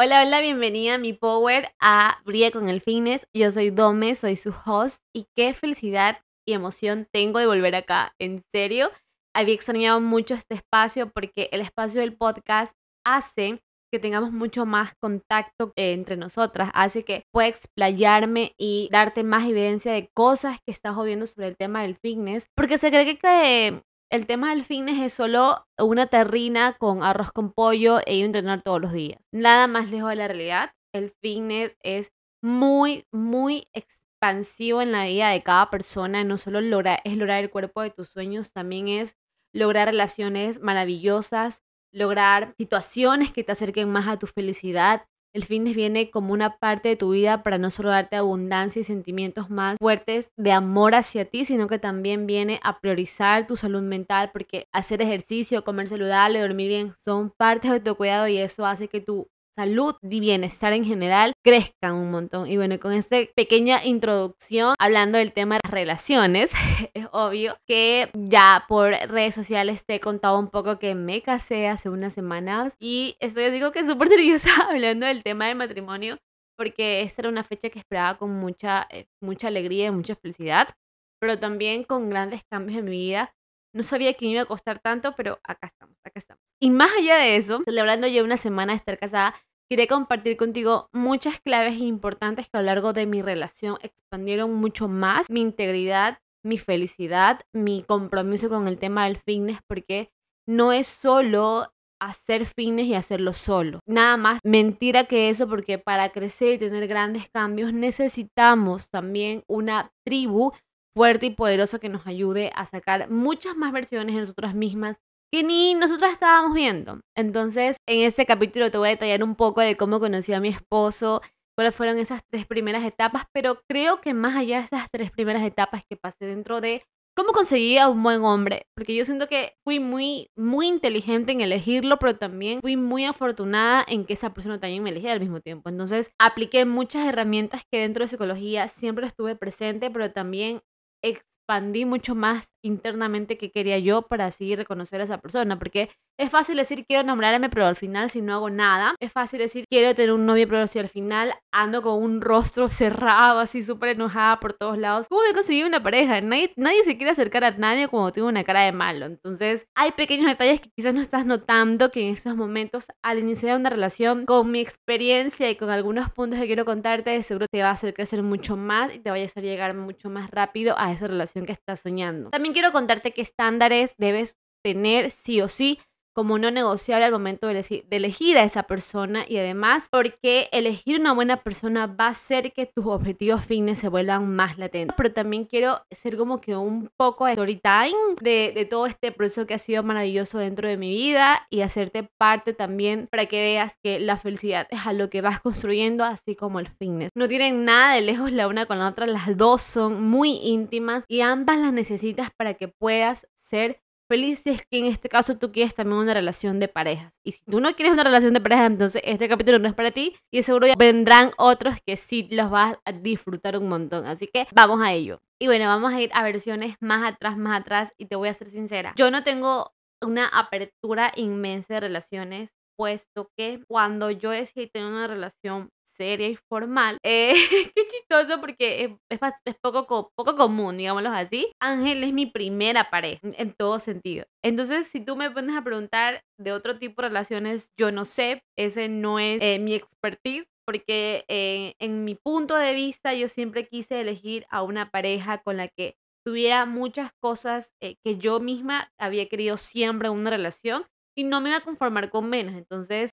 Hola, hola, bienvenida a Mi Power, a Brilla con el Fitness. Yo soy Dome, soy su host y qué felicidad y emoción tengo de volver acá, en serio. Había extrañado mucho este espacio porque el espacio del podcast hace que tengamos mucho más contacto entre nosotras, así que puedo explayarme y darte más evidencia de cosas que estás oyendo sobre el tema del fitness, porque se cree que el tema del fitness es solo una terrina con arroz con pollo e ir a entrenar todos los días. Nada más lejos de la realidad. El fitness es muy, muy expansivo en la vida de cada persona. No solo es lograr el cuerpo de tus sueños, también es lograr relaciones maravillosas, lograr situaciones que te acerquen más a tu felicidad. El fitness viene como una parte de tu vida para no solo darte abundancia y sentimientos más fuertes de amor hacia ti, sino que también viene a priorizar tu salud mental, porque hacer ejercicio, comer saludable, dormir bien son partes de tu cuidado y eso hace que tu salud y bienestar en general crezcan un montón. Y bueno, con esta pequeña introducción hablando del tema de las relaciones, es obvio que ya por redes sociales te he contado un poco que me casé hace unas semanas y estoy, digo que súper nerviosa hablando del tema del matrimonio, porque esta era una fecha que esperaba con mucha alegría y mucha felicidad, pero también con grandes cambios en mi vida. No sabía que me iba a costar tanto, pero acá estamos. Y más allá de eso, celebrando ya una semana de estar casada, quería compartir contigo muchas claves importantes que a lo largo de mi relación expandieron mucho más mi integridad, mi felicidad, mi compromiso con el tema del fitness, porque no es solo hacer fitness y hacerlo solo. Nada más mentira que eso, porque para crecer y tener grandes cambios necesitamos también una tribu fuerte y poderosa que nos ayude a sacar muchas más versiones de nosotras mismas que ni nosotras estábamos viendo. Entonces, en este capítulo te voy a detallar un poco de cómo conocí a mi esposo, cuáles fueron esas tres primeras etapas, pero creo que más allá de esas tres primeras etapas que pasé dentro de cómo conseguí a un buen hombre, porque yo siento que fui muy, muy inteligente en elegirlo, pero también fui muy afortunada en que esa persona también me eligiera al mismo tiempo. Entonces, apliqué muchas herramientas que dentro de psicología siempre estuve presente, pero también expandí mucho más internamente que quería yo para así reconocer a esa persona, porque es fácil decir quiero enamorarme, pero al final si no hago nada. Es fácil decir quiero tener un novio, pero si al final ando con un rostro cerrado, así súper enojada por todos lados. ¿Cómo voy a conseguir una pareja? Nadie se quiere acercar a nadie cuando tiene una cara de malo. Entonces hay pequeños detalles que quizás no estás notando, que en esos momentos al iniciar una relación, con mi experiencia y con algunos puntos que quiero contarte, seguro te va a hacer crecer mucho más y te va a hacer llegar mucho más rápido a esa relación que estás soñando. También quiero contarte qué estándares debes tener sí o sí, como no negociable al momento de elegir a esa persona, y además porque elegir una buena persona va a hacer que tus objetivos fitness se vuelvan más latentes. Pero también quiero ser como que un poco de story time de todo este proceso que ha sido maravilloso dentro de mi vida y hacerte parte también para que veas que la felicidad es a lo que vas construyendo, así como el fitness. No tienen nada de lejos la una con la otra, las dos son muy íntimas y ambas las necesitas para que puedas ser feliz, si es que en este caso tú quieres también una relación de parejas. Y si tú no quieres una relación de parejas, entonces este capítulo no es para ti. Y seguro ya vendrán otros que sí los vas a disfrutar un montón. Así que vamos a ello. Y bueno, vamos a ir a versiones más atrás. Y te voy a ser sincera, yo no tengo una apertura inmensa de relaciones, puesto que cuando yo decidí tener una relación seria y formal, qué chistoso, porque es poco común, digámoslo así. Ángel es mi primera pareja en todo sentido. Entonces, si tú me pones a preguntar de otro tipo de relaciones, yo no sé, ese no es mi expertise, porque en mi punto de vista yo siempre quise elegir a una pareja con la que tuviera muchas cosas que yo misma había querido siempre en una relación. Y no me iba a conformar con menos. Entonces,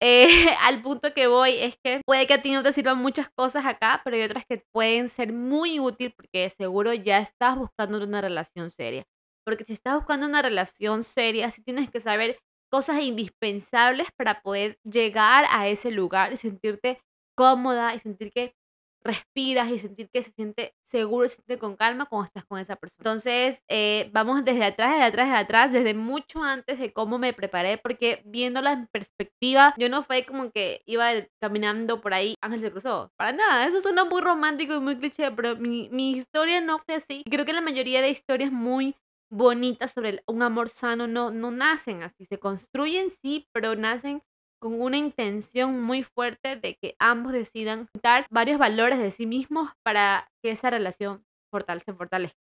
al punto que voy es que puede que a ti no te sirvan muchas cosas acá, pero hay otras que pueden ser muy útiles porque seguro ya estás buscando una relación seria. Porque si estás buscando una relación seria, sí tienes que saber cosas indispensables para poder llegar a ese lugar y sentirte cómoda y sentir que respiras y sentir que se siente seguro, se siente con calma cuando estás con esa persona. Entonces, vamos desde atrás, desde mucho antes de cómo me preparé, porque viéndola en perspectiva, yo no fue como que iba caminando por ahí, Ángel se cruzó. Para nada, eso suena muy romántico y muy cliché, pero mi historia no fue así. Creo que la mayoría de historias muy bonitas sobre un amor sano no nacen así, se construyen sí, pero nacen con una intención muy fuerte de que ambos decidan juntar varios valores de sí mismos para que esa relación se fortalezca.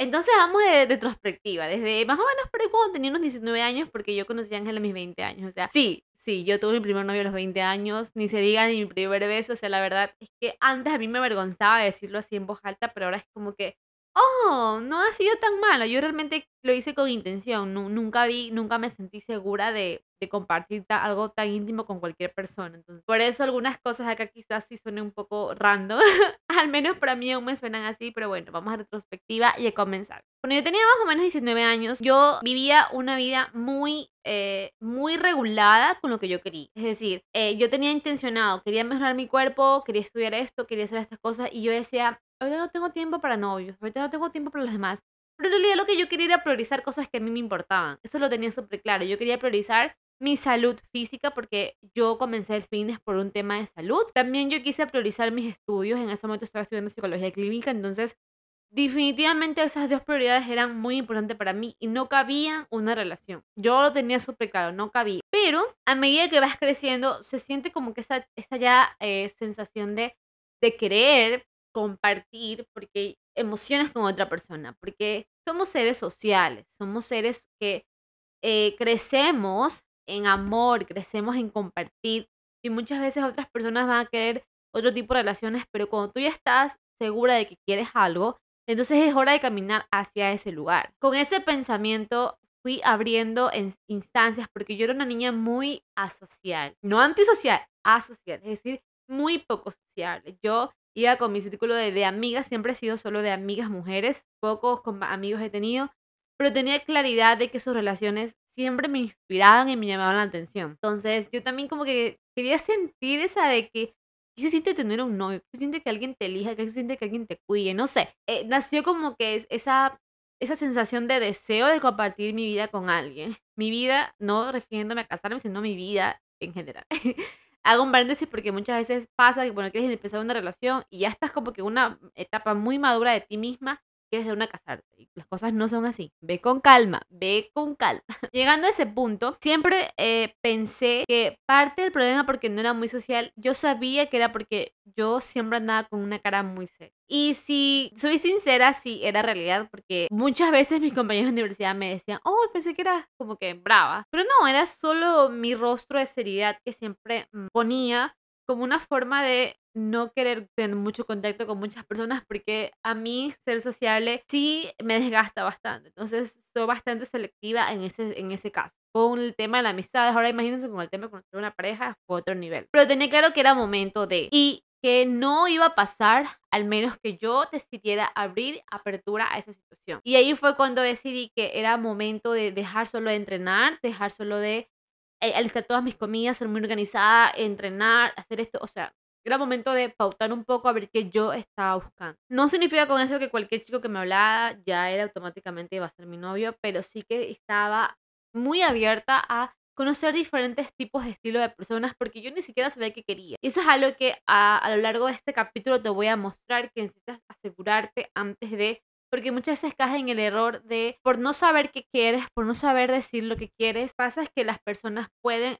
Entonces vamos de retrospectiva, desde más o menos por ahí cuando tenía unos 19 años, porque yo conocí a Ángel a mis 20 años, o sea, sí, yo tuve mi primer novio a los 20 años, ni se diga ni mi primer beso, o sea, la verdad es que antes a mí me avergonzaba de decirlo así en voz alta, pero ahora es como que, oh, no ha sido tan malo, yo realmente lo hice con intención, nunca me sentí segura de compartir algo tan íntimo con cualquier persona. Entonces, por eso algunas cosas acá quizás sí suenen un poco random, al menos para mí aún me suenan así, pero bueno, vamos a retrospectiva y a comenzar. Cuando yo tenía más o menos 19 años, yo vivía una vida muy regulada con lo que yo quería. Es decir, yo tenía intencionado, quería mejorar mi cuerpo, quería estudiar esto, quería hacer estas cosas, y yo decía, ahorita no tengo tiempo para novios, ahorita no tengo tiempo para los demás. Pero en realidad lo que yo quería era priorizar cosas que a mí me importaban. Eso lo tenía súper claro. Yo quería priorizar mi salud física porque yo comencé el fitness por un tema de salud. También yo quise priorizar mis estudios. En ese momento estaba estudiando psicología clínica. Entonces, definitivamente esas dos prioridades eran muy importantes para mí y no cabían una relación. Yo lo tenía súper claro, no cabía. Pero a medida que vas creciendo, se siente como que esa ya sensación de querer compartir, porque emociones con otra persona, porque somos seres sociales, somos seres que crecemos en amor, crecemos en compartir, y muchas veces otras personas van a querer otro tipo de relaciones, pero cuando tú ya estás segura de que quieres algo, entonces es hora de caminar hacia ese lugar. Con ese pensamiento fui abriendo instancias, porque yo era una niña muy asocial, no antisocial, asocial, es decir, muy poco sociable. Yo iba con mi círculo de amigas, siempre he sido solo de amigas mujeres, pocos amigos he tenido, pero tenía claridad de que sus relaciones siempre me inspiraban y me llamaban la atención. Entonces yo también como que quería sentir esa de que, ¿qué se siente tener un novio? ¿Qué se siente que alguien te elija? ¿Qué se siente que alguien te cuide? No sé, nació como que esa sensación de deseo de compartir mi vida con alguien. Mi vida, no refiriéndome a casarme, sino mi vida en general. Hago un paréntesis porque muchas veces pasa que cuando quieres empezar una relación y ya estás como que en una etapa muy madura de ti misma, quieres de una casarte. Y las cosas no son así. Ve con calma, ve con calma. Llegando a ese punto, siempre pensé que parte del problema porque no era muy social, yo sabía que era porque yo siempre andaba con una cara muy seria. Y si soy sincera, sí, era realidad, porque muchas veces mis compañeros de universidad me decían, oh, pensé que eras como que brava. Pero no, era solo mi rostro de seriedad que siempre ponía como una forma de no querer tener mucho contacto con muchas personas, porque a mí ser sociable sí me desgasta bastante. Entonces soy bastante selectiva en ese caso. Con el tema de la amistad, ahora imagínense con el tema de conocer una pareja, fue otro nivel. Pero tenía claro que era momento de, y que no iba a pasar al menos que yo decidiera abrir apertura a esa situación. Y ahí fue cuando decidí que era momento de dejar solo de entrenar, dejar solo de alistar todas mis comidas, ser muy organizada, entrenar, hacer esto, o sea, era momento de pautar un poco a ver qué yo estaba buscando. No significa con eso que cualquier chico que me hablaba ya era automáticamente iba a ser mi novio, pero sí que estaba muy abierta a conocer diferentes tipos de estilo de personas, porque yo ni siquiera sabía qué quería. Y eso es algo que a lo largo de este capítulo te voy a mostrar, que necesitas asegurarte antes de, porque muchas veces caes en el error de, por no saber qué quieres, por no saber decir lo que quieres, pasa es que las personas pueden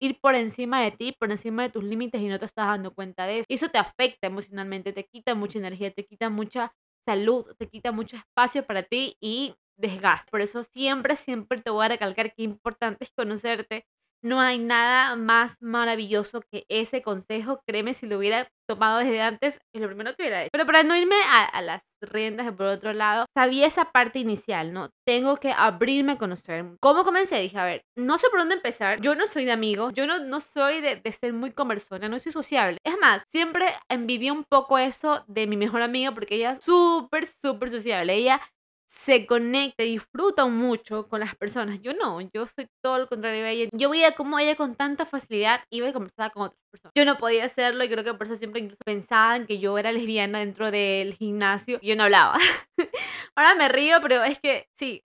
ir por encima de ti, por encima de tus límites, y no te estás dando cuenta de eso. Y eso te afecta emocionalmente, te quita mucha energía, te quita mucha salud, te quita mucho espacio para ti y desgaste. Por eso siempre te voy a recalcar que importante es conocerte. No hay nada más maravilloso que ese consejo. Créeme, si lo hubiera tomado desde antes, es lo primero que hubiera hecho. Pero para no irme a las riendas por otro lado, sabía esa parte inicial, ¿no? Tengo que abrirme a conocer. ¿Cómo comencé? Dije, a ver, no sé por dónde empezar. Yo no soy de amigos. Yo no soy de ser muy conversona. No soy sociable. Es más, siempre envidié un poco eso de mi mejor amiga, porque ella es súper sociable. Ella se conecta, disfruta mucho con las personas. Yo no, yo soy todo lo contrario de ella. Yo veía cómo ella con tanta facilidad iba y conversaba con otras personas. Yo no podía hacerlo, y creo que por eso siempre incluso pensaban que yo era lesbiana dentro del gimnasio. Yo no hablaba. Ahora me río, pero es que sí,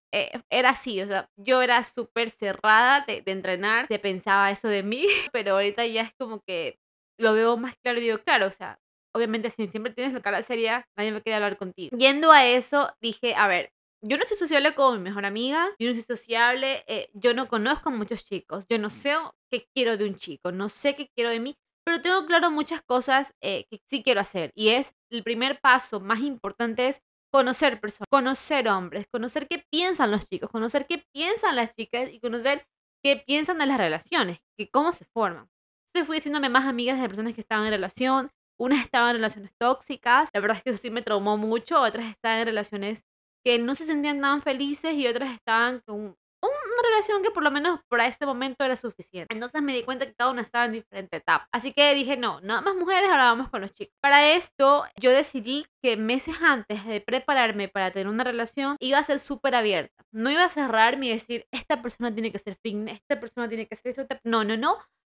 era así. O sea, yo era súper cerrada de entrenar. Se pensaba eso de mí, pero ahorita ya es como que lo veo más claro y digo, claro, o sea, obviamente si siempre tienes la cara seria, nadie me quiere hablar contigo. Yendo a eso, dije, a ver, Yo no soy sociable como mi mejor amiga, yo no soy sociable, yo no conozco a muchos chicos, yo no sé qué quiero de un chico, no sé qué quiero de mí, pero tengo claro muchas cosas que sí quiero hacer. Y es el primer paso más importante, es conocer personas, conocer hombres, conocer qué piensan los chicos, conocer qué piensan las chicas y conocer qué piensan de las relaciones, que cómo se forman. Entonces fui haciéndome más amigas de personas que estaban en relación, unas estaban en relaciones tóxicas, la verdad es que eso sí me traumó mucho, otras estaban en relaciones que no se sentían tan felices y otras estaban con una relación que por lo menos para ese momento era suficiente. Entonces me di cuenta que cada una estaba en diferente etapa. Así que dije, no, nada más mujeres, ahora vamos con los chicos. Para esto yo decidí que meses antes de prepararme para tener una relación, iba a ser súper abierta. No iba a cerrarme y decir, esta persona tiene que ser fitness, esta persona tiene que ser eso. No.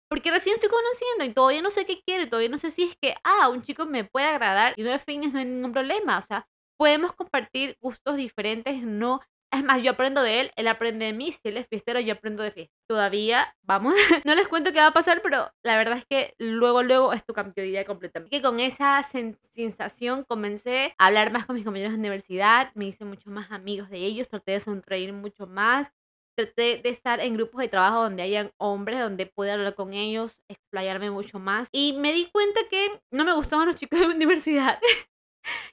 Porque recién estoy conociendo y todavía no sé qué quiero, todavía no sé si es que, un chico me puede agradar y no es fitness, no hay ningún problema. O sea, podemos compartir gustos diferentes, no. Es más, yo aprendo de él, él aprende de mí. Si él es fiestero, yo aprendo de fiesta. Todavía, vamos, no les cuento qué va a pasar, pero la verdad es que luego esto cambió de idea completamente. Así que con esa sensación comencé a hablar más con mis compañeros de universidad, me hice mucho más amigos de ellos, traté de sonreír mucho más, traté de estar en grupos de trabajo donde hayan hombres, donde pueda hablar con ellos, explayarme mucho más. Y me di cuenta que no me gustaban los chicos de mi universidad,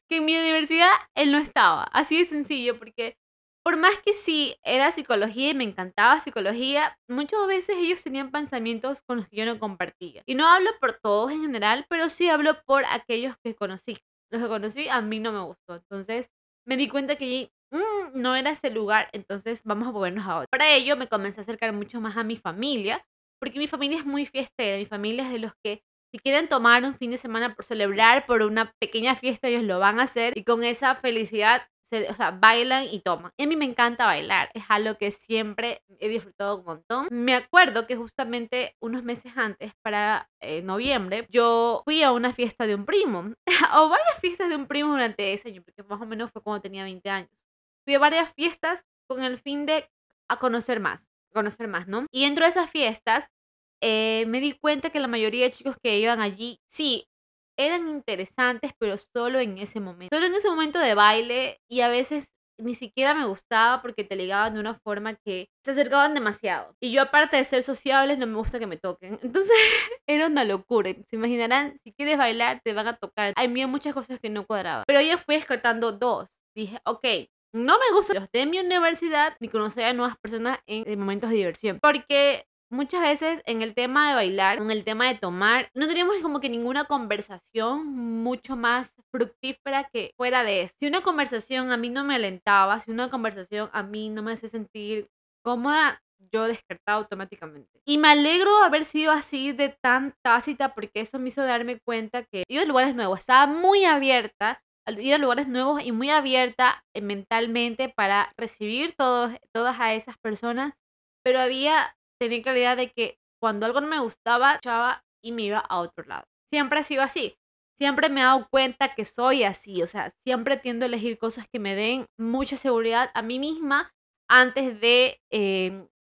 que en mi universidad él no estaba, así de sencillo, porque por más que sí era psicología y me encantaba psicología, muchas veces ellos tenían pensamientos con los que yo no compartía. Y no hablo por todos en general, pero sí hablo por aquellos que conocí. Los que conocí a mí no me gustó, entonces me di cuenta que allí no era ese lugar, entonces vamos a movernos a otro. Para ello me comencé a acercar mucho más a mi familia, porque mi familia es muy fiestera, mi familia es de los que si quieren tomar un fin de semana por celebrar, por una pequeña fiesta, ellos lo van a hacer y con esa felicidad, bailan y toman. Y a mí me encanta bailar, es algo que siempre he disfrutado un montón. Me acuerdo que justamente unos meses antes, para noviembre, yo fui a una fiesta de un primo, o varias fiestas de un primo durante ese año, porque más o menos fue cuando tenía 20 años. Fui a varias fiestas con el fin de conocer más, ¿no? Y dentro de esas fiestas, me di cuenta que la mayoría de chicos que iban allí, sí, eran interesantes, pero solo en ese momento de baile, y a veces ni siquiera me gustaba porque te ligaban de una forma que se acercaban demasiado. Y yo, aparte de ser sociable, no me gusta que me toquen. Entonces, era una locura. Se imaginarán, si quieres bailar, te van a tocar. Hay muchas cosas que no cuadraban. Pero ya fui descartando dos. Dije, ok, no me gustan los de mi universidad, ni conocer a nuevas personas en momentos de diversión. Porque muchas veces en el tema de bailar, en el tema de tomar, no teníamos como que ninguna conversación mucho más fructífera que fuera de eso. Si una conversación a mí no me alentaba, si una conversación a mí no me hacía sentir cómoda, yo descartaba automáticamente. Y me alegro de haber sido así de tan tácita, porque eso me hizo darme cuenta que iba a lugares nuevos, estaba muy abierta. Al ir a lugares nuevos y muy abierta mentalmente para recibir todas a esas personas, pero tenía claridad de que cuando algo no me gustaba, echaba y me iba a otro lado. Siempre he sido así, siempre me he dado cuenta que soy así, o sea, siempre tiendo a elegir cosas que me den mucha seguridad a mí misma antes de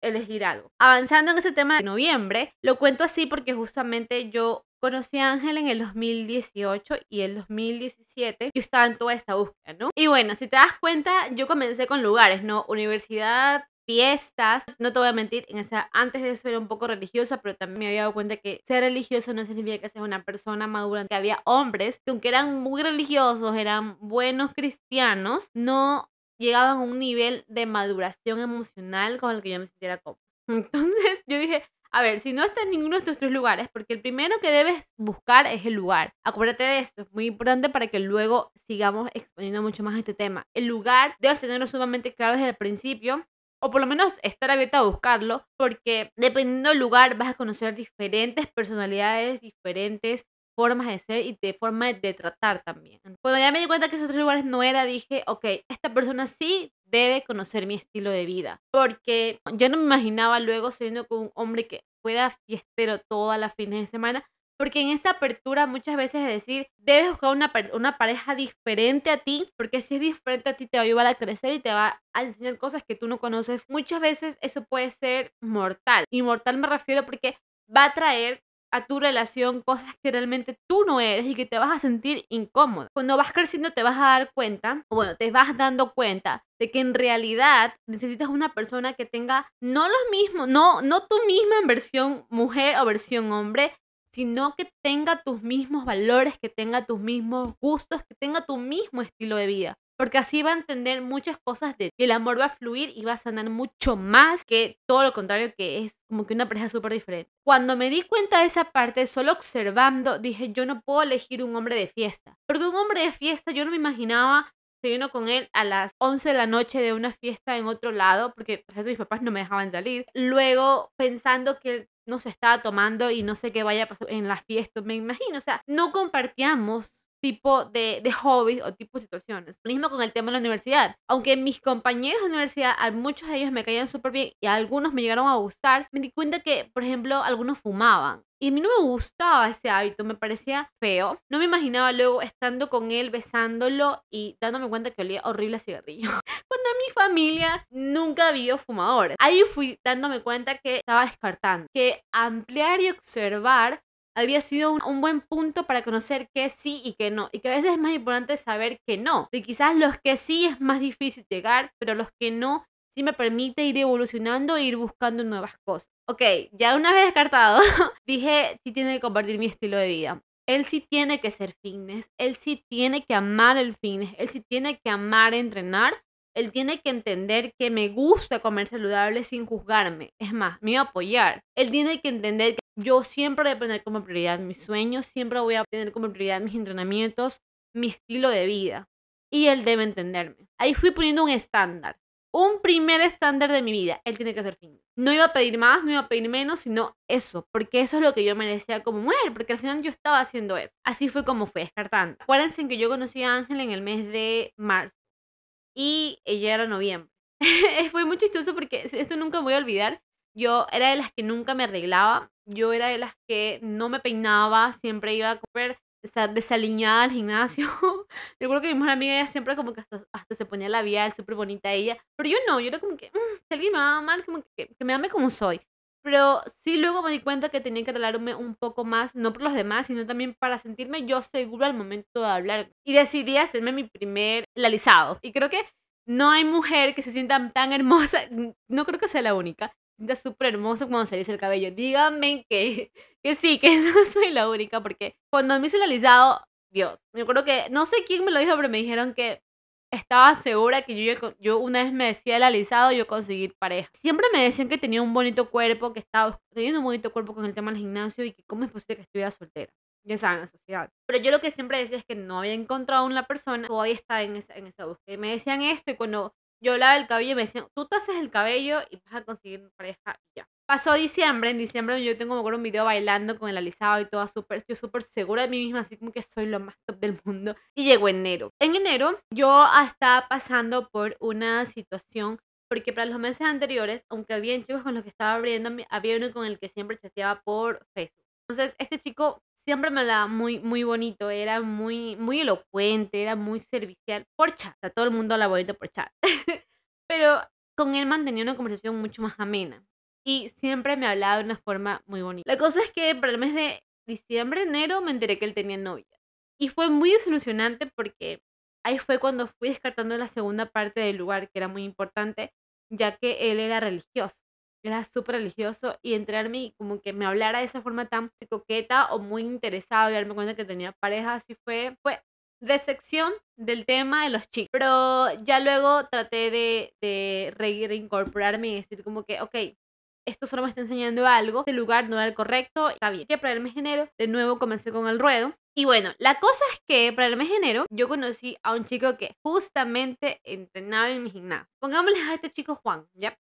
elegir algo. Avanzando en ese tema de noviembre, lo cuento así porque justamente yo conocí a Ángel en el 2018 y el 2017 yo estaba en toda esta búsqueda, ¿no? Y bueno, si te das cuenta, yo comencé con lugares, ¿no? Universidad, fiestas, no te voy a mentir, antes de eso era un poco religiosa, pero también me había dado cuenta que ser religioso no significa que seas una persona madura, que había hombres que aunque eran muy religiosos, eran buenos cristianos, no llegaban a un nivel de maduración emocional con el que yo me sintiera cómoda. Entonces yo dije, a ver, si no está en ninguno de estos tres lugares, porque el primero que debes buscar es el lugar. Acuérdate de esto, es muy importante para que luego sigamos exponiendo mucho más este tema. El lugar debes tenerlo sumamente claro desde el principio, o por lo menos estar abierta a buscarlo, porque dependiendo del lugar vas a conocer diferentes personalidades, diferentes formas de ser y de formas de tratar también. Cuando ya me di cuenta que esos tres lugares no era, dije, ok, esta persona sí debe conocer mi estilo de vida, porque yo no me imaginaba luego saliendo con un hombre que fuera fiestero todas las fines de semana, porque en esta apertura muchas veces es decir, debes buscar una pareja diferente a ti, porque si es diferente a ti te va a ayudar a crecer y te va a enseñar cosas que tú no conoces. Muchas veces eso puede ser mortal. Y mortal me refiero porque va a traer a tu relación cosas que realmente tú no eres y que te vas a sentir incómoda. Cuando vas creciendo te vas a dar cuenta, o bueno, te vas dando cuenta de que en realidad necesitas una persona que tenga no los mismos, no tú misma en versión mujer o versión hombre, sino que tenga tus mismos valores, que tenga tus mismos gustos, que tenga tu mismo estilo de vida. Porque así va a entender muchas cosas de ti. El amor va a fluir y va a sanar mucho más que todo lo contrario, que es como que una pareja súper diferente. Cuando me di cuenta de esa parte, solo observando, dije, yo no puedo elegir un hombre de fiesta. Porque un hombre de fiesta, yo no me imaginaba seguirnos con él a las 11 de la noche de una fiesta en otro lado, porque por eso mis papás no me dejaban salir. Luego, pensando que no se estaba tomando y no sé qué vaya a pasar en las fiestas, me imagino. O sea, no compartíamos tipo de hobbies o tipo de situaciones. Lo mismo con el tema de la universidad. Aunque mis compañeros de universidad, a muchos de ellos me caían súper bien y a algunos me llegaron a gustar, me di cuenta que, por ejemplo, algunos fumaban. Y a mí no me gustaba ese hábito, me parecía feo. No me imaginaba luego estando con él, besándolo y dándome cuenta que olía horrible a cigarrillo. Cuando mi familia nunca vio fumadores. Ahí fui dándome cuenta que estaba descartando. Que ampliar y observar había sido un buen punto para conocer qué sí y qué no. Y que a veces es más importante saber que no. Y quizás los que sí es más difícil llegar, pero los que no sí me permite ir evolucionando e ir buscando nuevas cosas. Ok, ya una vez descartado, dije, sí tiene que compartir mi estilo de vida. Él sí tiene que ser fitness. Él sí tiene que amar el fitness. Él sí tiene que amar entrenar. Él tiene que entender que me gusta comer saludable sin juzgarme. Es más, me va a apoyar. Él tiene que entender que yo siempre voy a poner como prioridad mis sueños, siempre voy a tener como prioridad mis entrenamientos, mi estilo de vida. Y él debe entenderme. Ahí fui poniendo un estándar. Un primer estándar de mi vida. Él tiene que ser fitness. No iba a pedir más, no iba a pedir menos, sino eso. Porque eso es lo que yo merecía como mujer. Porque al final yo estaba haciendo eso. Así fue como fue descartando. Acuérdense que yo conocí a Ángel en el mes de marzo. Y ella era noviembre. Fue muy chistoso porque esto nunca voy a olvidar. Yo era de las que nunca me arreglaba. Yo era de las que no me peinaba. Siempre iba a comer desaliñada al gimnasio. Recuerdo que mi mejor amiga, ella siempre como que hasta se ponía labial, súper bonita ella. Pero yo no, yo era como que, si alguien me va a amar, como que me ame como soy. Pero sí luego me di cuenta que tenía que arreglarme un poco más, no por los demás, sino también para sentirme yo segura al momento de hablar. Y decidí hacerme mi primer alisado. Y creo que no hay mujer que se sienta tan hermosa, no creo que sea la única, se sienta súper hermosa cuando se lisa el cabello. Díganme que sí, que no soy la única, porque cuando me hice el alisado, Dios, me acuerdo que, no sé quién me lo dijo, pero me dijeron que estaba segura que yo una vez me decía el alisado, yo conseguir pareja. Siempre me decían que tenía un bonito cuerpo, que estaba teniendo un bonito cuerpo con el tema del gimnasio y que cómo es posible que estuviera soltera. Ya saben, la sociedad. Pero yo lo que siempre decía es que no había encontrado una persona, todavía estaba en esa búsqueda. Y me decían esto y cuando yo hablaba del cabello me decían, tú te haces el cabello y vas a conseguir pareja y ya. Pasó diciembre, en diciembre yo tengo, me acuerdo, un video bailando con el alisado y todo, yo súper segura de mí misma, así como que soy lo más top del mundo. Y llegó enero. En enero yo estaba pasando por una situación, porque para los meses anteriores, aunque había chicos con los que estaba abriendo, había uno con el que siempre chateaba por Facebook. Entonces este chico siempre me hablaba muy, muy bonito, era muy, muy elocuente, era muy servicial por chat. O sea, todo el mundo hablaba bonito por chat. Pero con él mantenía una conversación mucho más amena. Y siempre me hablaba de una forma muy bonita. La cosa es que para el mes de diciembre, enero, me enteré que él tenía novia. Y fue muy desilusionante porque ahí fue cuando fui descartando la segunda parte del lugar, que era muy importante, ya que él era religioso. Era súper religioso y entrarme y como que me hablara de esa forma tan coqueta o muy interesado y darme cuenta que tenía pareja, así fue decepción del tema de los chicos. Pero ya luego traté de reincorporarme y decir como que, ok, esto solo me está enseñando algo, este lugar no era el correcto, está bien. Que para el mes de enero, de nuevo comencé con el ruedo. Y bueno, la cosa es que para el mes de enero, yo conocí a un chico que justamente entrenaba en mi gimnasio. Pongámosle a este chico Juan, ¿ya?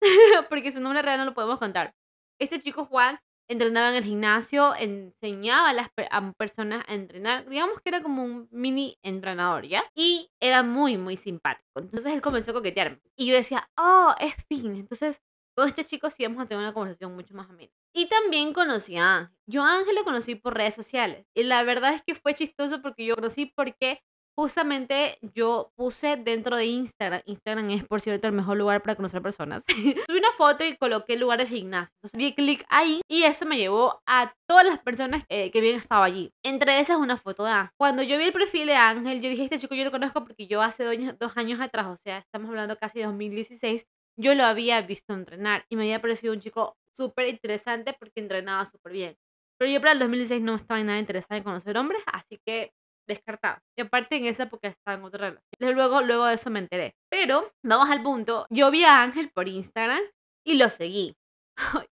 Porque su nombre real no lo podemos contar. Este chico Juan entrenaba en el gimnasio, enseñaba a las personas a entrenar. Digamos que era como un mini entrenador, ¿ya? Y era muy, muy simpático. Entonces él comenzó a coquetearme. Y yo decía, oh, es fitness. Entonces con este chico sí vamos a tener una conversación mucho más amena. Y también conocí a Ángel. Yo a Ángel lo conocí por redes sociales. Y la verdad es que fue chistoso porque yo conocí porque justamente yo puse dentro de Instagram, Instagram es por cierto el mejor lugar para conocer personas, subí una foto y coloqué el lugar del gimnasio, entonces di clic ahí y eso me llevó a todas las personas que habían estado allí. Entre esas una foto de Ángel. Cuando yo vi el perfil de Ángel, yo dije, este chico yo lo conozco porque yo hace 2 años atrás, o sea, estamos hablando casi de 2016, yo lo había visto entrenar y me había parecido un chico súper interesante porque entrenaba súper bien. Pero yo para el 2016 no estaba nada interesada en conocer hombres, así que descartado. Y aparte en esa época estaba en otra relación. Luego de eso me enteré. Pero, vamos al punto, yo vi a Ángel por Instagram y lo seguí.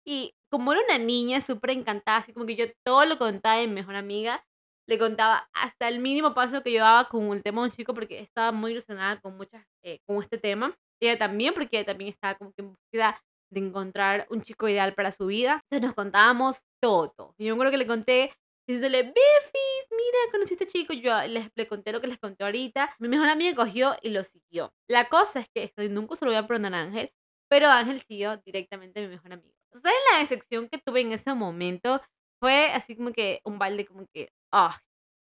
Y como era una niña súper encantada, así como que yo todo lo contaba de mi mejor amiga, le contaba hasta el mínimo paso que yo daba con el tema de un chico porque estaba muy ilusionada con con este tema. Ella también, porque ella también estaba como que en búsqueda de encontrar un chico ideal para su vida. Entonces nos contábamos todo. Y yo me acuerdo que le conté, diciéndole, Befis, mira, conocí a este chico. Yo le conté lo que les conté ahorita. Mi mejor amiga cogió y lo siguió. La cosa es que esto nunca se lo voy a perdonar a Ángel, pero Ángel siguió directamente a mi mejor amiga. O sea, la decepción que tuve en ese momento fue así como que un balde, como que, oh,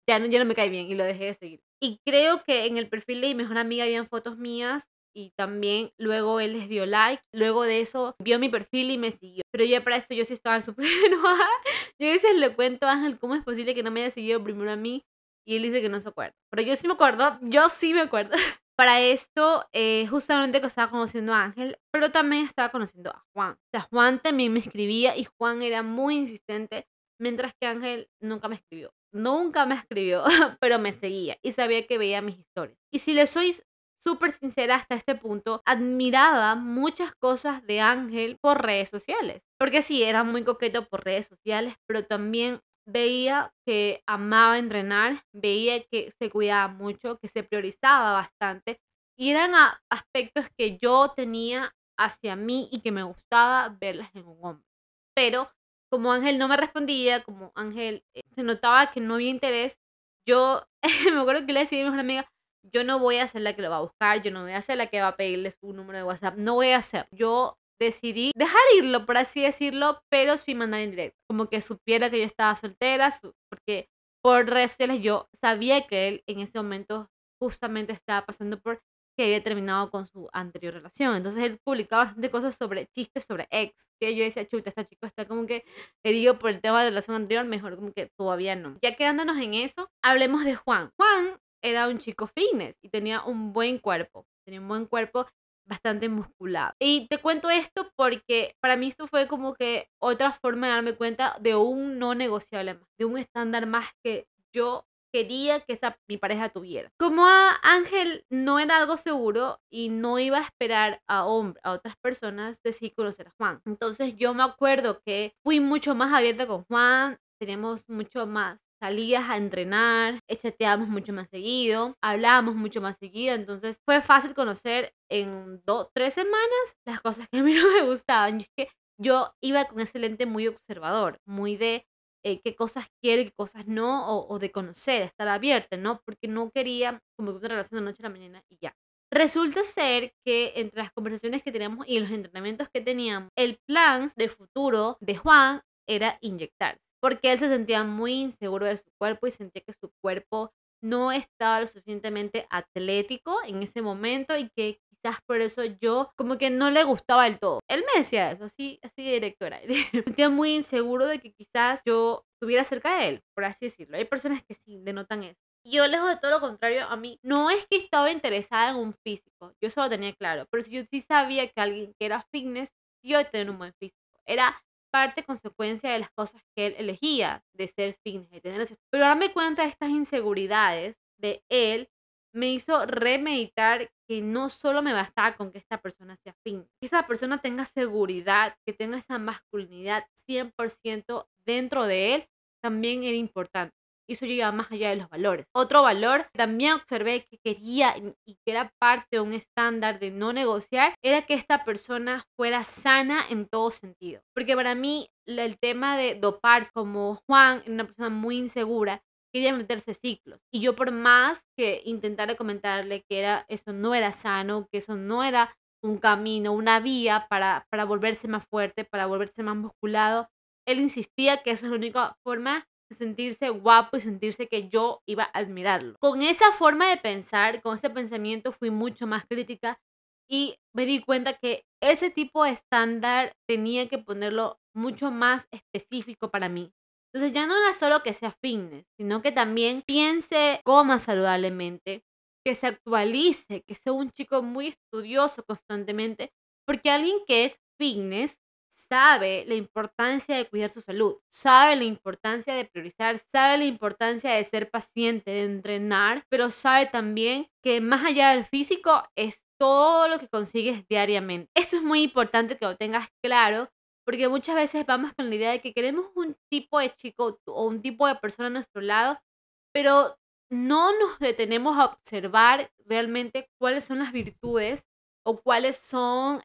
ya no me cae bien y lo dejé de seguir. Y creo que en el perfil de mi mejor amiga habían fotos mías. Y también luego él les dio like. Luego de eso vio mi perfil y me siguió. Pero ya para esto yo sí estaba súper enojada. Yo a veces le cuento a Ángel cómo es posible que no me haya seguido primero a mí. Y él dice que no se acuerda. Pero yo sí me acuerdo. Yo sí me acuerdo. Para esto justamente que estaba conociendo a Ángel. Pero también estaba conociendo a Juan. O sea, Juan también me escribía. Y Juan era muy insistente. Mientras que Ángel nunca me escribió. Nunca me escribió. Pero me seguía. Y sabía que veía mis historias. Y si le soy súper sincera hasta este punto, admiraba muchas cosas de Ángel por redes sociales. Porque sí, era muy coqueto por redes sociales, pero también veía que amaba entrenar, veía que se cuidaba mucho, que se priorizaba bastante. Y eran aspectos que yo tenía hacia mí y que me gustaba verlas en un hombre. Pero como Ángel no me respondía, como Ángel se notaba que no había interés, yo me acuerdo que le decía a mi mejor amiga, yo no voy a ser la que lo va a buscar, yo no voy a ser la que va a pedirle su número de WhatsApp, no voy a ser. Yo decidí dejar irlo, por así decirlo, pero sin mandar en directo. Como que supiera que yo estaba soltera, porque por redes sociales yo sabía que él en ese momento justamente estaba pasando por que había terminado con su anterior relación. Entonces él publicaba bastante cosas sobre chistes, sobre ex, que yo decía, chuta, este chico está como que herido por el tema de la relación anterior, mejor como que todavía no. Ya quedándonos en eso, hablemos de Juan. Juan era un chico fitness y tenía un buen cuerpo bastante musculado. Y te cuento esto porque para mí esto fue como que otra forma de darme cuenta de un no negociable más, de un estándar más que yo quería que mi pareja tuviera. Como a Ángel no era algo seguro y no iba a esperar a otras personas, decidí conocer a Juan. Entonces yo me acuerdo que fui mucho más abierta con Juan, teníamos mucho más salidas a entrenar, chateábamos mucho más seguido, hablábamos mucho más seguido, entonces fue fácil conocer en 2-3 semanas las cosas que a mí no me gustaban. Es que yo iba con ese lente muy observador, muy de qué cosas quiero y qué cosas no, o de conocer, estar abierta, ¿no? Porque no quería como que una relación de noche a la mañana y ya. Resulta ser que entre las conversaciones que teníamos y los entrenamientos que teníamos, el plan de futuro de Juan era inyectarse. Porque él se sentía muy inseguro de su cuerpo y sentía que su cuerpo no estaba lo suficientemente atlético en ese momento y que quizás por eso yo como que no le gustaba del todo. Él me decía eso, así de directora. Me sentía muy inseguro de que quizás yo estuviera cerca de él, por así decirlo. Hay personas que sí denotan eso. Yo lejos de todo lo contrario, a mí no es que estaba interesada en un físico, yo eso lo tenía claro. Pero si yo sí sabía que alguien que era fitness iba a tener un buen físico. Era parte consecuencia de las cosas que él elegía de ser fitness, de tener acceso. Pero darme cuenta de estas inseguridades de él me hizo remeditar que no solo me bastaba con que esta persona sea fitness, que esa persona tenga seguridad, que tenga esa masculinidad 100% dentro de él, también era importante. Y eso llegaba más allá de los valores. Otro valor que también observé que quería y que era parte de un estándar de no negociar era que esta persona fuera sana en todo sentido. Porque para mí el tema de doparse, como Juan, era una persona muy insegura, quería meterse ciclos. Y yo por más que intentara comentarle que eso no era sano, que eso no era un camino, una vía para volverse más fuerte, para volverse más musculado, él insistía que eso es la única forma sentirse guapo y sentirse que yo iba a admirarlo. Con esa forma de pensar, con ese pensamiento fui mucho más crítica y me di cuenta que ese tipo de estándar tenía que ponerlo mucho más específico para mí. Entonces ya no era solo que sea fitness, sino que también piense, coma saludablemente, que se actualice, que sea un chico muy estudioso constantemente, porque alguien que es fitness sabe la importancia de cuidar su salud, sabe la importancia de priorizar, sabe la importancia de ser paciente, de entrenar, pero sabe también que más allá del físico es todo lo que consigues diariamente. Eso es muy importante que lo tengas claro, porque muchas veces vamos con la idea de que queremos un tipo de chico o un tipo de persona a nuestro lado, pero no nos detenemos a observar realmente cuáles son las virtudes o cuáles son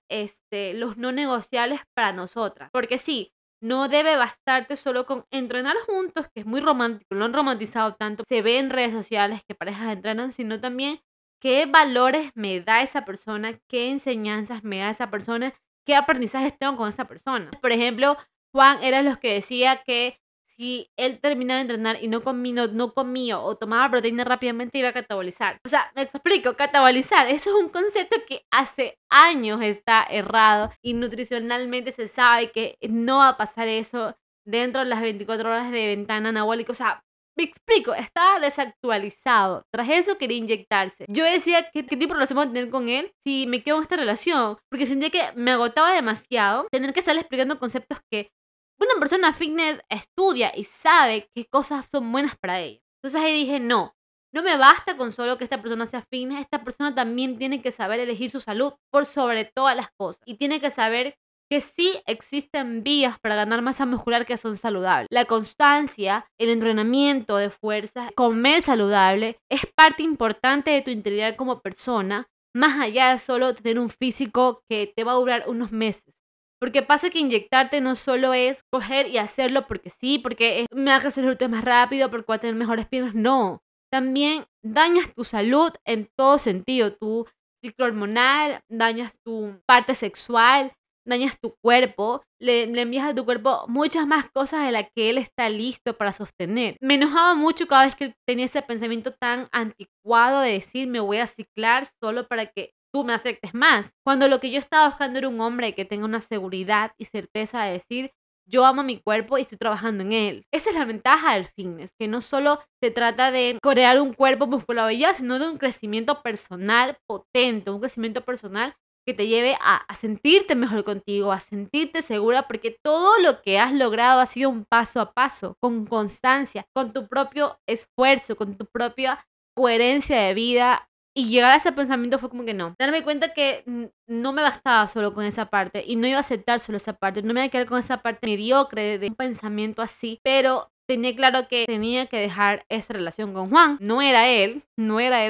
los no negociables para nosotras. Porque sí, no debe bastarte solo con entrenar juntos, que es muy romántico, lo han romantizado tanto, se ve en redes sociales que parejas entrenan, sino también qué valores me da esa persona, qué enseñanzas me da esa persona, qué aprendizajes tengo con esa persona. Por ejemplo, Juan era los que decía que si él terminaba de entrenar y no comía o tomaba proteína rápidamente, iba a catabolizar. O sea, me explico, catabolizar. Eso es un concepto que hace años está errado y nutricionalmente se sabe que no va a pasar eso dentro de las 24 horas de ventana anabólica. O sea, me explico, estaba desactualizado. Tras eso quería inyectarse. Yo decía, ¿qué tipo de relación voy a tener con él si me quedo en esta relación? Porque sentía que me agotaba demasiado tener que estar explicando conceptos que una persona fitness estudia y sabe qué cosas son buenas para ella. Entonces ahí dije, no me basta con solo que esta persona sea fitness. Esta persona también tiene que saber elegir su salud por sobre todas las cosas. Y tiene que saber que sí existen vías para ganar masa muscular que son saludables. La constancia, el entrenamiento de fuerzas, comer saludable es parte importante de tu integridad como persona, más allá de solo tener un físico que te va a durar unos meses. Porque pasa que inyectarte no solo es coger y hacerlo porque sí, porque me va a crecer el glúteo más rápido, porque voy a tener mejores piernas. No, también dañas tu salud en todo sentido. Tu ciclo hormonal, dañas tu parte sexual, dañas tu cuerpo. Le envías a tu cuerpo muchas más cosas de las que él está listo para sostener. Me enojaba mucho cada vez que tenía ese pensamiento tan anticuado de decir me voy a ciclar solo para que tú me aceptes más, cuando lo que yo estaba buscando era un hombre que tenga una seguridad y certeza de decir, yo amo mi cuerpo y estoy trabajando en él. Esa es la ventaja del fitness, que no solo se trata de crear un cuerpo musculoso, sino de un crecimiento personal potente, un crecimiento personal que te lleve a sentirte mejor contigo, a sentirte segura, porque todo lo que has logrado ha sido un paso a paso, con constancia, con tu propio esfuerzo, con tu propia coherencia de vida. Y llegar a ese pensamiento fue como que no. Darme cuenta que no me bastaba solo con esa parte y no iba a aceptar solo esa parte. No me iba a quedar con esa parte mediocre de un pensamiento así. Pero tenía claro que tenía que dejar esa relación con Juan. No era él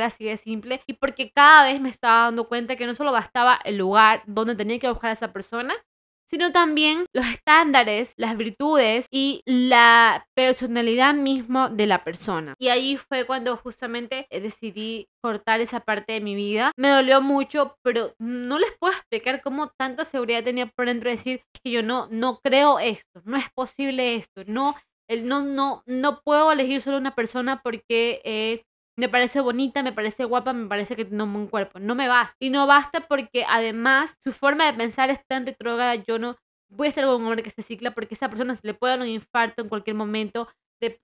así de simple. Y porque cada vez me estaba dando cuenta que no solo bastaba el lugar donde tenía que buscar a esa persona, sino también los estándares, las virtudes y la personalidad mismo de la persona. Y ahí fue cuando justamente decidí cortar esa parte de mi vida. Me dolió mucho, pero no les puedo explicar cómo tanta seguridad tenía por dentro de decir que yo no creo esto, no es posible esto, no puedo elegir solo una persona porque me parece bonita, me parece guapa, me parece que tiene un buen cuerpo. No me basta. Y no basta porque además su forma de pensar es tan retrógrada. Yo no voy a estar con un hombre que se cicla porque a esa persona se le puede dar un infarto en cualquier momento.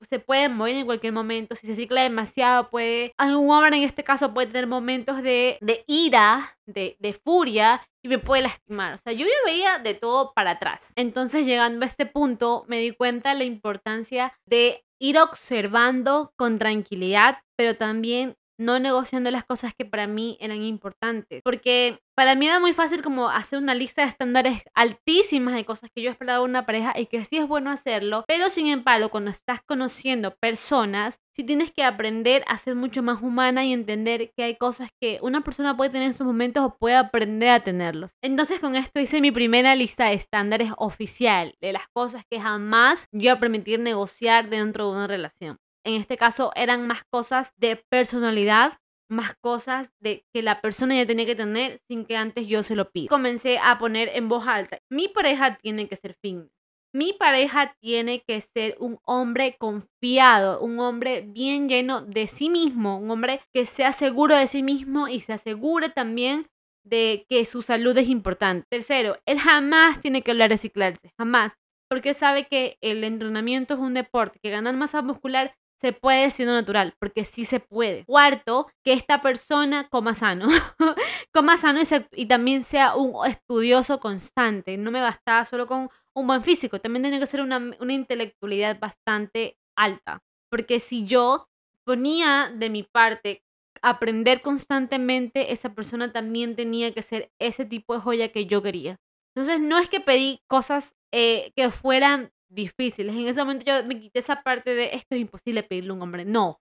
Se puede morir en cualquier momento. Si se cicla demasiado puede... Un hombre en este caso puede tener momentos de ira, de furia y me puede lastimar. O sea, yo ya veía de todo para atrás. Entonces llegando a este punto me di cuenta de la importancia de ir observando con tranquilidad, pero también no negociando las cosas que para mí eran importantes. Porque para mí era muy fácil como hacer una lista de estándares altísimas de cosas que yo esperaba de una pareja y que sí es bueno hacerlo. Pero sin embargo, cuando estás conociendo personas, sí tienes que aprender a ser mucho más humana y entender que hay cosas que una persona puede tener en sus momentos o puede aprender a tenerlos. Entonces con esto hice mi primera lista de estándares oficial de las cosas que jamás yo iba a permitir negociar dentro de una relación. En este caso eran más cosas de personalidad, más cosas de que la persona ya tenía que tener sin que antes yo se lo pida. Comencé a poner en voz alta, mi pareja tiene que ser fitness. Mi pareja tiene que ser un hombre confiado, un hombre bien lleno de sí mismo, un hombre que sea seguro de sí mismo y se asegure también de que su salud es importante. Tercero, él jamás tiene que hablar de ciclarse, jamás, porque sabe que el entrenamiento es un deporte, que ganar masa muscular se puede siendo natural, porque sí se puede. Cuarto, que esta persona coma sano. Coma sano y también sea un estudioso constante. No me basta solo con un buen físico, también tiene que ser una intelectualidad bastante alta. Porque si yo ponía de mi parte aprender constantemente, esa persona también tenía que ser ese tipo de joya que yo quería. Entonces, no es que pedí cosas que fueran difíciles. En ese momento yo me quité esa parte de esto es imposible pedirle a un hombre. No,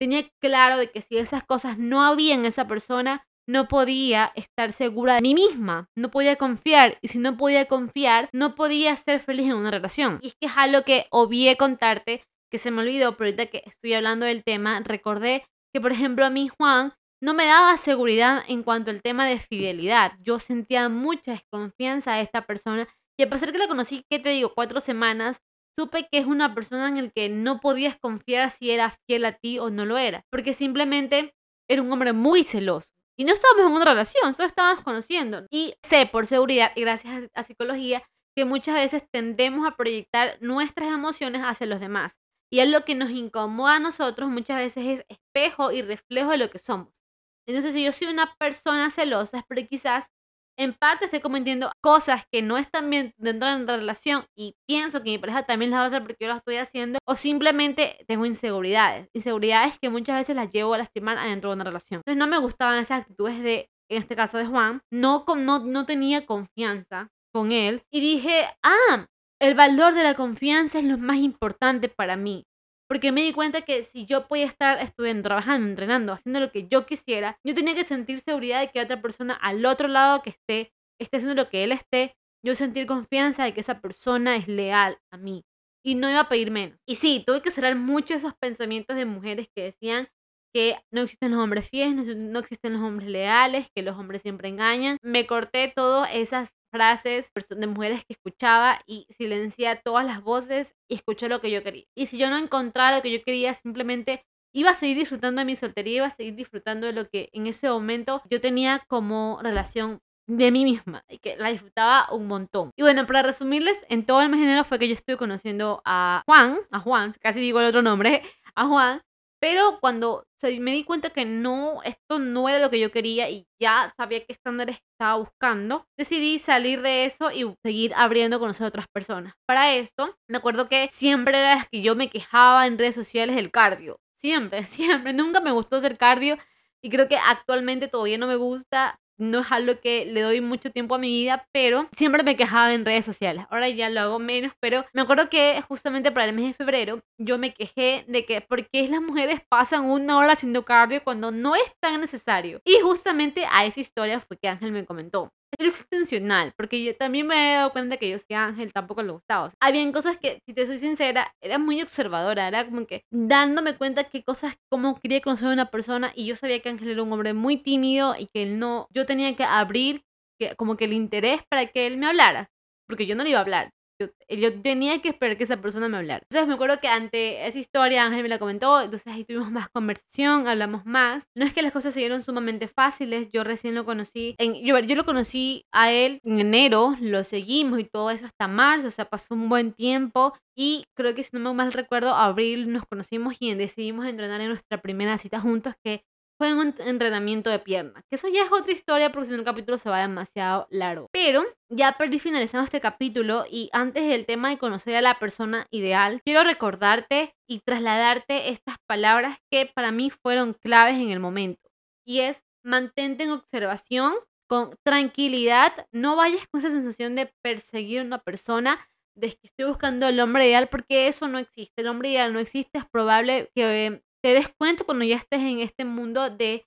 tenía claro de que si esas cosas no había en esa persona, no podía estar segura de mí misma, no podía confiar, y si no podía confiar, no podía ser feliz en una relación. Y es que es algo que obvié contarte, que se me olvidó, pero ahorita que estoy hablando del tema, recordé que, por ejemplo, a mí Juan no me daba seguridad en cuanto al tema de fidelidad. Yo sentía mucha desconfianza de esta persona, y a pesar que la conocí, ¿qué te digo? 4 semanas, supe que es una persona en la que no podías confiar si era fiel a ti o no lo era, porque simplemente era un hombre muy celoso. Y no estábamos en una relación, solo estábamos conociendo. Y sé por seguridad, y gracias a psicología, que muchas veces tendemos a proyectar nuestras emociones hacia los demás. Y es lo que nos incomoda a nosotros muchas veces, es espejo y reflejo de lo que somos. Entonces, si yo soy una persona celosa, es porque quizás en parte estoy cometiendo cosas que no están bien dentro de la relación y pienso que mi pareja también las va a hacer porque yo las estoy haciendo, o simplemente tengo inseguridades. Inseguridades que muchas veces las llevo a lastimar adentro de una relación. Entonces no me gustaban esas actitudes de, en este caso de Juan, no tenía confianza con él. Y dije, el valor de la confianza es lo más importante para mí. Porque me di cuenta que si yo podía estar estudiando, trabajando, entrenando, haciendo lo que yo quisiera, yo tenía que sentir seguridad de que otra persona al otro lado que esté haciendo lo que él esté, yo sentir confianza de que esa persona es leal a mí y no iba a pedir menos. Y sí, tuve que cerrar muchos esos pensamientos de mujeres que decían que no existen los hombres fieles, no existen los hombres leales, que los hombres siempre engañan. Me corté todas esas frases de mujeres que escuchaba y silencié todas las voces y escuché lo que yo quería. Y si yo no encontraba lo que yo quería, simplemente iba a seguir disfrutando de mi soltería, iba a seguir disfrutando de lo que en ese momento yo tenía como relación de mí misma y que la disfrutaba un montón. Y bueno, para resumirles, en todo el mes de enero fue que yo estuve conociendo a Juan, casi digo el otro nombre, a Juan. Pero cuando me di cuenta que no, esto no era lo que yo quería y ya sabía qué estándares estaba buscando, decidí salir de eso y seguir abriendo con otras personas. Para esto, me acuerdo que siempre era las que yo me quejaba en redes sociales del cardio. Siempre. Nunca me gustó hacer cardio y creo que actualmente todavía no me gusta. No es algo que le doy mucho tiempo a mi vida, pero siempre me quejaba en redes sociales. Ahora ya lo hago menos, pero me acuerdo que justamente para el mes de febrero yo me quejé de que ¿por qué las mujeres pasan 1 hora haciendo cardio cuando no es tan necesario? Y justamente a esa historia fue que Ángel me comentó. Pero es intencional, porque yo también me he dado cuenta que yo sí a Ángel tampoco le gustaba. O sea, habían cosas que, si te soy sincera, era muy observadora, era como que dándome cuenta qué cosas, cómo quería conocer a una persona, y yo sabía que Ángel era un hombre muy tímido y que él no, yo tenía que abrir como que el interés para que él me hablara, porque yo no le iba a hablar. Yo tenía que esperar que esa persona me hablara. Entonces me acuerdo que ante esa historia Ángel me la comentó, entonces ahí tuvimos más conversación, hablamos más. No es que las cosas se dieron sumamente fáciles, yo recién lo conocí, yo lo conocí a él en enero, lo seguimos y todo eso hasta marzo, o sea, pasó un buen tiempo. Y creo que si no me mal recuerdo, abril nos conocimos y decidimos entrenar en nuestra primera cita juntos, que fue un entrenamiento de pierna. Que eso ya es otra historia porque si no el capítulo se va demasiado largo. Pero ya perdí finalizando este capítulo y antes del tema de conocer a la persona ideal, quiero recordarte y trasladarte estas palabras que para mí fueron claves en el momento. Y es, mantente en observación, con tranquilidad, no vayas con esa sensación de perseguir a una persona, de que estoy buscando el hombre ideal, porque eso no existe. El hombre ideal no existe, es probable que te des cuenta cuando ya estés en este mundo de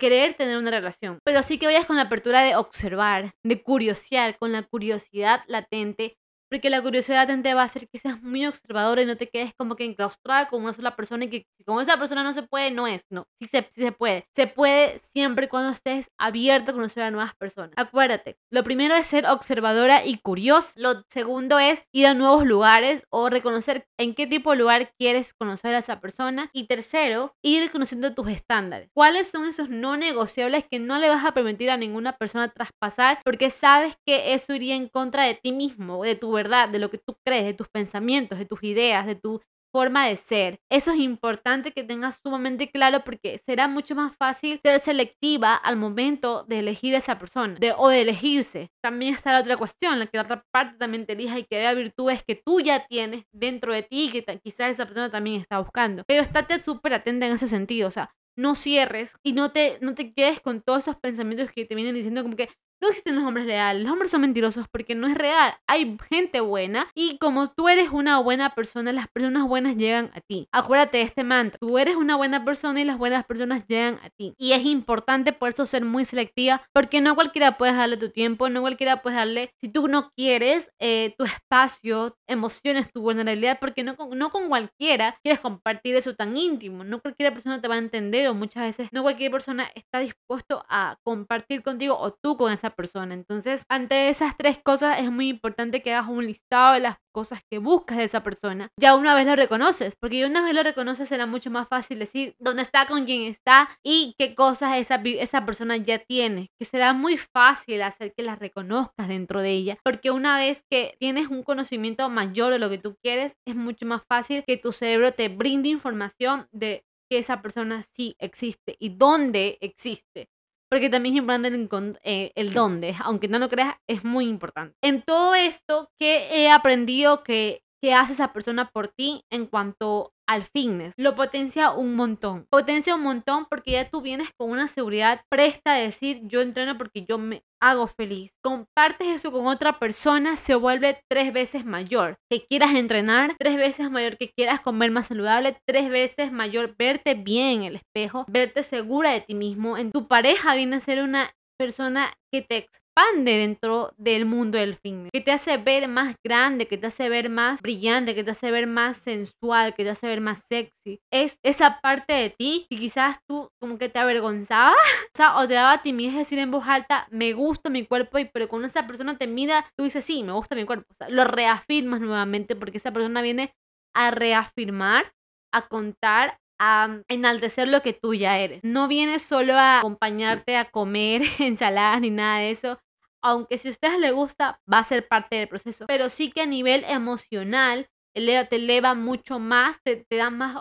querer tener una relación. Pero sí que vayas con la apertura de observar, de curiosear, con la curiosidad latente Porque la curiosidad te va a hacer que seas muy observador y no te quedes como que enclaustrada con una sola persona y que como esa persona no se puede, no es, no. Sí se puede. Se puede siempre y cuando estés abierto a conocer a nuevas personas. Acuérdate, lo primero es ser observadora y curiosa. Lo segundo es ir a nuevos lugares o reconocer en qué tipo de lugar quieres conocer a esa persona. Y tercero, ir conociendo tus estándares. ¿Cuáles son esos no negociables que no le vas a permitir a ninguna persona traspasar? Porque sabes que eso iría en contra de ti mismo, de tu verdad, de lo que tú crees, de tus pensamientos, de tus ideas, de tu forma de ser. Eso es importante que tengas sumamente claro porque será mucho más fácil ser selectiva al momento de elegir a esa persona o de elegirse. También está la otra cuestión, la que la otra parte también te elija y que vea virtudes que tú ya tienes dentro de ti y que quizás esa persona también está buscando. Pero estate súper atenta en ese sentido, o sea, no cierres y no te quedes con todos esos pensamientos que te vienen diciendo como que no existen los hombres leales, los hombres son mentirosos, porque no es real. Hay gente buena y como tú eres una buena persona, las personas buenas llegan a ti. Acuérdate de este mantra, tú eres una buena persona y las buenas personas llegan a ti. Y es importante por eso ser muy selectiva, porque no cualquiera puedes darle tu tiempo, no cualquiera puedes darle, si tú no quieres, tu espacio, emociones, tu vulnerabilidad, porque no con cualquiera quieres compartir eso tan íntimo. No cualquier persona te va a entender o muchas veces no cualquier persona está dispuesto a compartir contigo o tú con esa persona. Entonces, ante esas tres cosas es muy importante que hagas un listado de las cosas que buscas de esa persona. Ya una vez lo reconoces, porque una vez lo reconoces será mucho más fácil decir dónde está, con quién está y qué cosas esa persona ya tiene, que será muy fácil hacer que las reconozcas dentro de ella, porque una vez que tienes un conocimiento mayor de lo que tú quieres, es mucho más fácil que tu cerebro te brinde información de que esa persona sí existe y dónde existe. Porque también es importante el dónde, aunque no lo creas, es muy importante. En todo esto, ¿qué he aprendido que hace esa persona por ti en cuanto al fitness? Lo potencia un montón. Potencia un montón porque ya tú vienes con una seguridad presta de decir, yo entreno porque yo me hago feliz. Compartes eso con otra persona, se vuelve 3 veces mayor. Que quieras entrenar, 3 veces mayor que quieras comer más saludable, 3 veces mayor verte bien en el espejo, verte segura de ti mismo. En tu pareja viene a ser una persona que te expande dentro del mundo del fitness, que te hace ver más grande, que te hace ver más brillante, que te hace ver más sensual, que te hace ver más sexy. Es esa parte de ti que quizás tú como que te avergonzaba, o sea, o te daba timidez decir en voz alta, me gusta mi cuerpo, pero cuando esa persona te mira, tú dices, sí, me gusta mi cuerpo. O sea, lo reafirmas nuevamente porque esa persona viene a reafirmar, a contar, a enaltecer lo que tú ya eres. No viene solo a acompañarte a comer ensaladas ni nada de eso, aunque si a ustedes les gusta va a ser parte del proceso, pero sí que a nivel emocional te eleva mucho más, te da más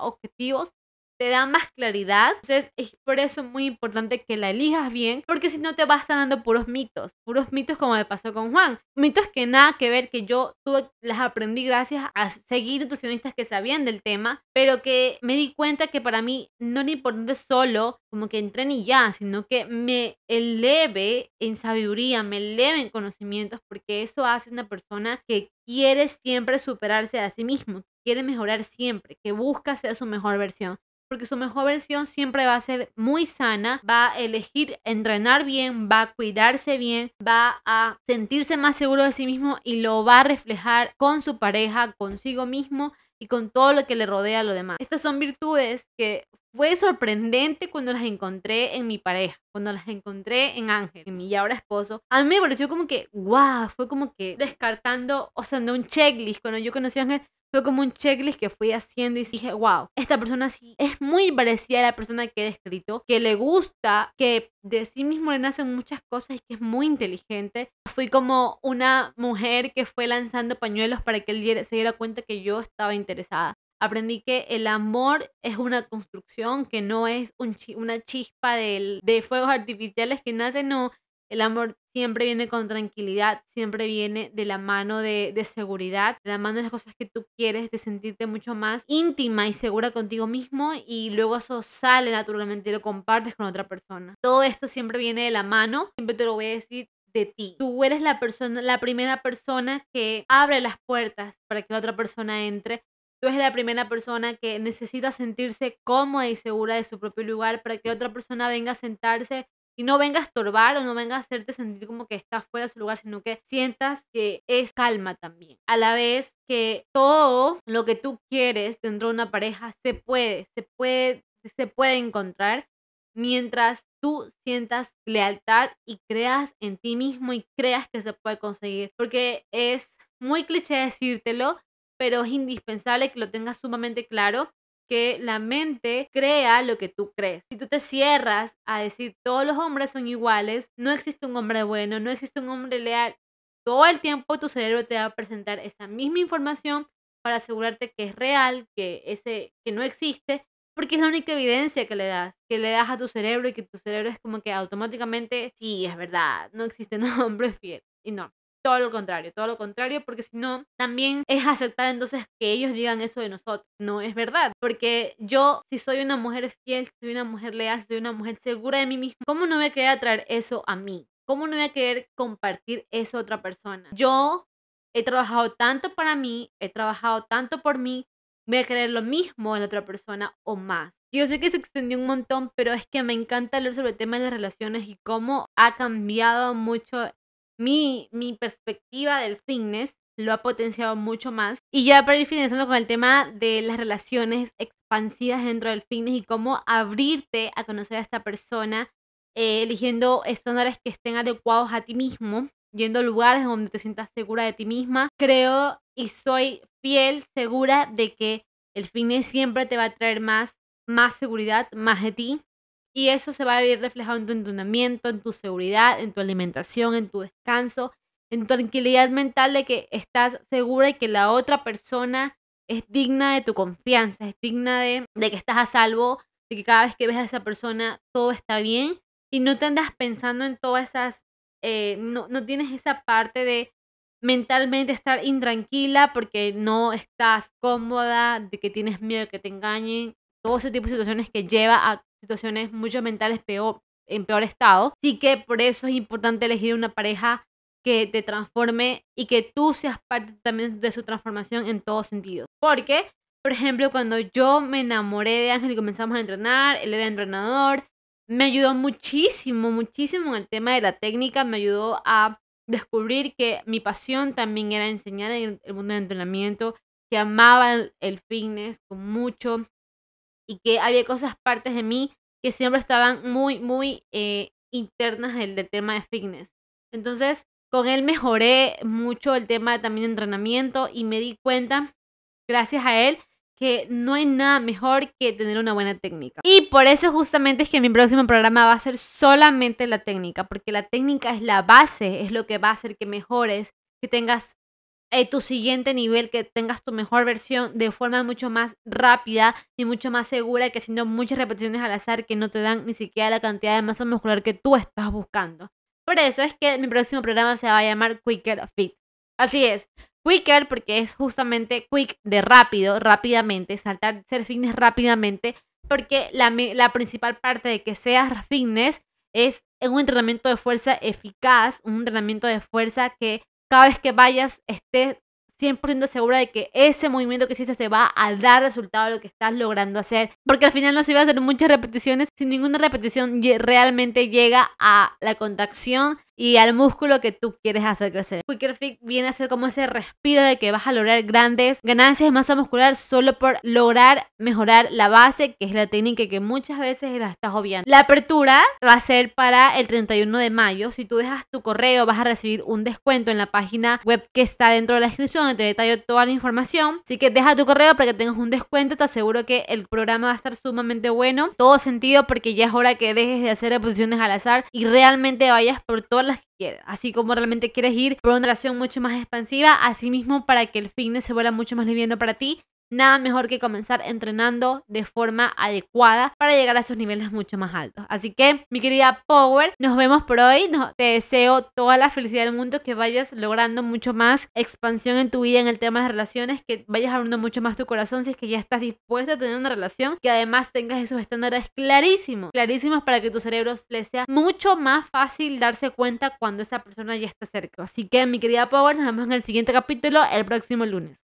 objetivos, te da más claridad. Entonces es por eso muy importante que la elijas bien, porque si no te vas a estar dando puros mitos como me pasó con Juan. Mitos que nada que ver, que yo las aprendí gracias a seguir nutricionistas que sabían del tema, pero que me di cuenta que para mí no era importante solo como que entrene y ya, sino que me eleve en sabiduría, me eleve en conocimientos, porque eso hace una persona que quiere siempre superarse a sí mismo, que quiere mejorar siempre, que busca ser su mejor versión. Porque su mejor versión siempre va a ser muy sana, va a elegir entrenar bien, va a cuidarse bien, va a sentirse más seguro de sí mismo y lo va a reflejar con su pareja, consigo mismo y con todo lo que le rodea a lo demás. Estas son virtudes que fue sorprendente cuando las encontré en mi pareja, cuando las encontré en Ángel, en mi ya ahora esposo. A mí me pareció como que, wow, fue como que descartando, o sea, no un checklist. Cuando yo conocí a Ángel, fue como un checklist que fui haciendo y dije, wow, esta persona sí es muy parecida a la persona que he descrito, que le gusta, que de sí mismo le nacen muchas cosas y que es muy inteligente. Fui como una mujer que fue lanzando pañuelos para que él se diera cuenta que yo estaba interesada. Aprendí que el amor es una construcción, que no es una chispa de fuegos artificiales que nace, no. El amor siempre viene con tranquilidad, siempre viene de la mano de seguridad, de la mano de las cosas que tú quieres, de sentirte mucho más íntima y segura contigo mismo, y luego eso sale naturalmente y lo compartes con otra persona. Todo esto siempre viene de la mano, siempre te lo voy a decir, de ti. Tú eres la primera persona que abre las puertas para que la otra persona entre. Tú eres la primera persona que necesita sentirse cómoda y segura de su propio lugar para que otra persona venga a sentarse y no venga a estorbar o no venga a hacerte sentir como que estás fuera de su lugar, sino que sientas que es calma también. A la vez que todo lo que tú quieres dentro de una pareja se puede encontrar mientras tú sientas lealtad y creas en ti mismo y creas que se puede conseguir. Porque es muy cliché decírtelo, pero es indispensable que lo tengas sumamente claro, que la mente crea lo que tú crees. Si tú te cierras a decir todos los hombres son iguales, no existe un hombre bueno, no existe un hombre leal, todo el tiempo tu cerebro te va a presentar esa misma información para asegurarte que es real, que no existe, porque es la única evidencia que le das a tu cerebro, y que tu cerebro es como que automáticamente, sí, es verdad, no existe un hombre fiel. Y no, todo lo contrario, porque si no, también es aceptar entonces que ellos digan eso de nosotros. No es verdad, porque yo, si soy una mujer fiel, si soy una mujer leal, si soy una mujer segura de mí misma, ¿cómo no voy a querer atraer eso a mí? ¿Cómo no voy a querer compartir eso a otra persona? Yo he trabajado tanto para mí, he trabajado tanto por mí, voy a querer lo mismo en la otra persona o más. Yo sé que se extendió un montón, pero es que me encanta hablar sobre el tema de las relaciones y cómo ha cambiado mucho mi perspectiva del fitness, lo ha potenciado mucho más. Y ya para ir finalizando con el tema de las relaciones expansivas dentro del fitness y cómo abrirte a conocer a esta persona, eligiendo estándares que estén adecuados a ti mismo, yendo a lugares donde te sientas segura de ti misma. Creo y soy fiel, segura de que el fitness siempre te va a traer más seguridad, más de ti. Y eso se va a ver reflejado en tu entrenamiento, en tu seguridad, en tu alimentación, en tu descanso, en tu tranquilidad mental de que estás segura y que la otra persona es digna de tu confianza, es digna de que estás a salvo, de que cada vez que ves a esa persona todo está bien y no te andas pensando en todas esas, no tienes esa parte de mentalmente estar intranquila porque no estás cómoda, de que tienes miedo de que te engañen, todo ese tipo de situaciones que lleva a situaciones mucho mentales en peor estado. Así que por eso es importante elegir una pareja que te transforme y que tú seas parte también de su transformación en todos sentidos. Porque, por ejemplo, cuando yo me enamoré de Ángel y comenzamos a entrenar, él era entrenador, me ayudó muchísimo, muchísimo en el tema de la técnica, me ayudó a descubrir que mi pasión también era enseñar en el mundo del entrenamiento, que amaba el fitness con mucho, y que había cosas, partes de mí que siempre estaban muy, muy internas del tema de fitness. Entonces, con él mejoré mucho el tema también de entrenamiento y me di cuenta, gracias a él, que no hay nada mejor que tener una buena técnica. Y por eso justamente es que mi próximo programa va a ser solamente la técnica, porque la técnica es la base, es lo que va a hacer que mejores, que tengas tu siguiente nivel, que tengas tu mejor versión de forma mucho más rápida y mucho más segura que haciendo muchas repeticiones al azar que no te dan ni siquiera la cantidad de masa muscular que tú estás buscando. Por eso es que mi próximo programa se va a llamar Quicker Fit. Así es, Quicker porque es justamente quick de rápido, rápidamente, saltar, ser fitness rápidamente, porque la principal parte de que seas fitness es un entrenamiento de fuerza eficaz, un entrenamiento de fuerza que cada vez que vayas estés 100% segura de que ese movimiento que hiciste te va a dar resultado a lo que estás logrando hacer. Porque al final no se va a hacer muchas repeticiones. Si ninguna repetición realmente llega a la contracción y al músculo que tú quieres hacer crecer. Quicker Fit viene a ser como ese respiro de que vas a lograr grandes ganancias de masa muscular solo por lograr mejorar la base, que es la técnica que muchas veces la estás obviando. La apertura va a ser para el 31 de mayo. Si tú dejas tu correo vas a recibir un descuento en la página web que está dentro de la descripción, donde te detallo toda la información. Así que deja tu correo para que tengas un descuento. Te aseguro que el programa va a estar sumamente bueno, todo sentido, porque ya es hora que dejes de hacer reposiciones al azar y realmente vayas por todas las que quieras, así como realmente quieres ir por una relación mucho más expansiva, así mismo para que el fitness se vuelva mucho más liviano para ti. Nada mejor que comenzar entrenando de forma adecuada para llegar a esos niveles mucho más altos. Así que, mi querida Power, nos vemos por hoy. Te deseo toda la felicidad del mundo, que vayas logrando mucho más expansión en tu vida en el tema de relaciones, que vayas abriendo mucho más tu corazón si es que ya estás dispuesta a tener una relación, que además tengas esos estándares clarísimos, clarísimos, para que a tu cerebro le sea mucho más fácil darse cuenta cuando esa persona ya está cerca. Así que, mi querida Power, nos vemos en el siguiente capítulo el próximo lunes.